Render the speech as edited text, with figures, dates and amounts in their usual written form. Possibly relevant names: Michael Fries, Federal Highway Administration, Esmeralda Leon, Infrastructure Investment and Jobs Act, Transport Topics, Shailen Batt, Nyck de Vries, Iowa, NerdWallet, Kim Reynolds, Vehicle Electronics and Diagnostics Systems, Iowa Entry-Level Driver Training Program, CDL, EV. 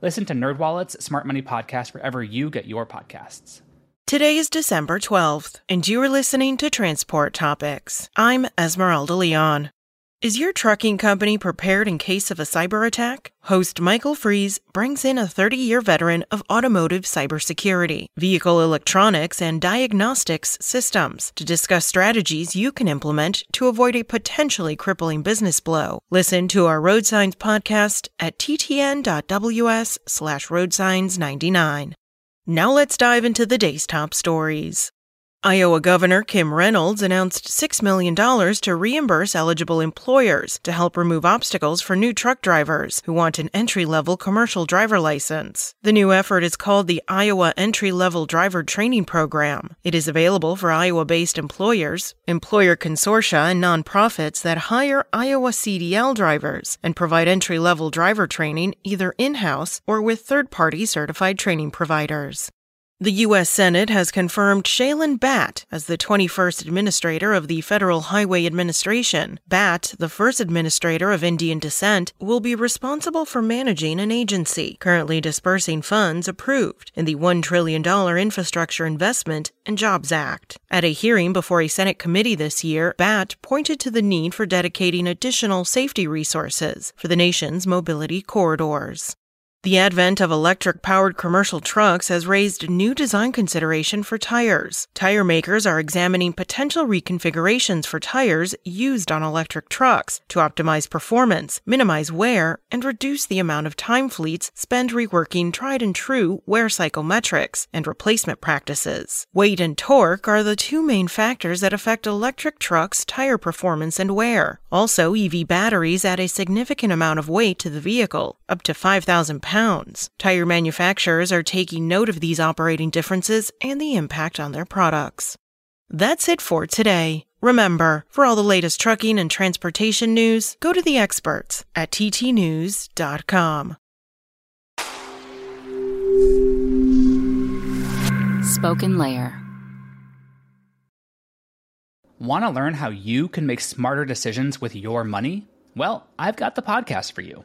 Listen to NerdWallet's Smart Money Podcast wherever you get your podcasts. Today is December 12th, and you are listening to Transport Topics. I'm Esmeralda Leon. Is your trucking company prepared in case of a cyber attack? Host Michael Fries brings in a 30-year veteran of automotive cybersecurity, vehicle electronics, and diagnostics systems to discuss strategies you can implement to avoid a potentially crippling business blow. Listen to our Road Signs podcast at ttn.ws/roadsigns99. Now let's dive into the day's top stories. Iowa Governor Kim Reynolds announced $6 million to reimburse eligible employers to help remove obstacles for new truck drivers who want an entry-level commercial driver license. The new effort is called the Iowa Entry-Level Driver Training Program. It is available for Iowa-based employers, employer consortia, and nonprofits that hire Iowa CDL drivers and provide entry-level driver training either in-house or with third-party certified training providers. The U.S. Senate has confirmed Shailen Batt as the 21st administrator of the Federal Highway Administration. Batt, the first administrator of Indian descent, will be responsible for managing an agency currently dispersing funds approved in the $1 trillion Infrastructure Investment and Jobs Act. At a hearing before a Senate committee this year, Batt pointed to the need for dedicating additional safety resources for the nation's mobility corridors. The advent of electric-powered commercial trucks has raised new design consideration for tires. Tire makers are examining potential reconfigurations for tires used on electric trucks to optimize performance, minimize wear, and reduce the amount of time fleets spend reworking tried-and-true wear cycle metrics and replacement practices. Weight and torque are the two main factors that affect electric trucks' tire performance and wear. Also, EV batteries add a significant amount of weight to the vehicle, up to 5,000 pounds. Tire manufacturers are taking note of these operating differences and the impact on their products. That's it for today. Remember, for all the latest trucking and transportation news, go to the experts at ttnews.com. Spoken Layer. Want to learn how you can make smarter decisions with your money? Well, I've got the podcast for you.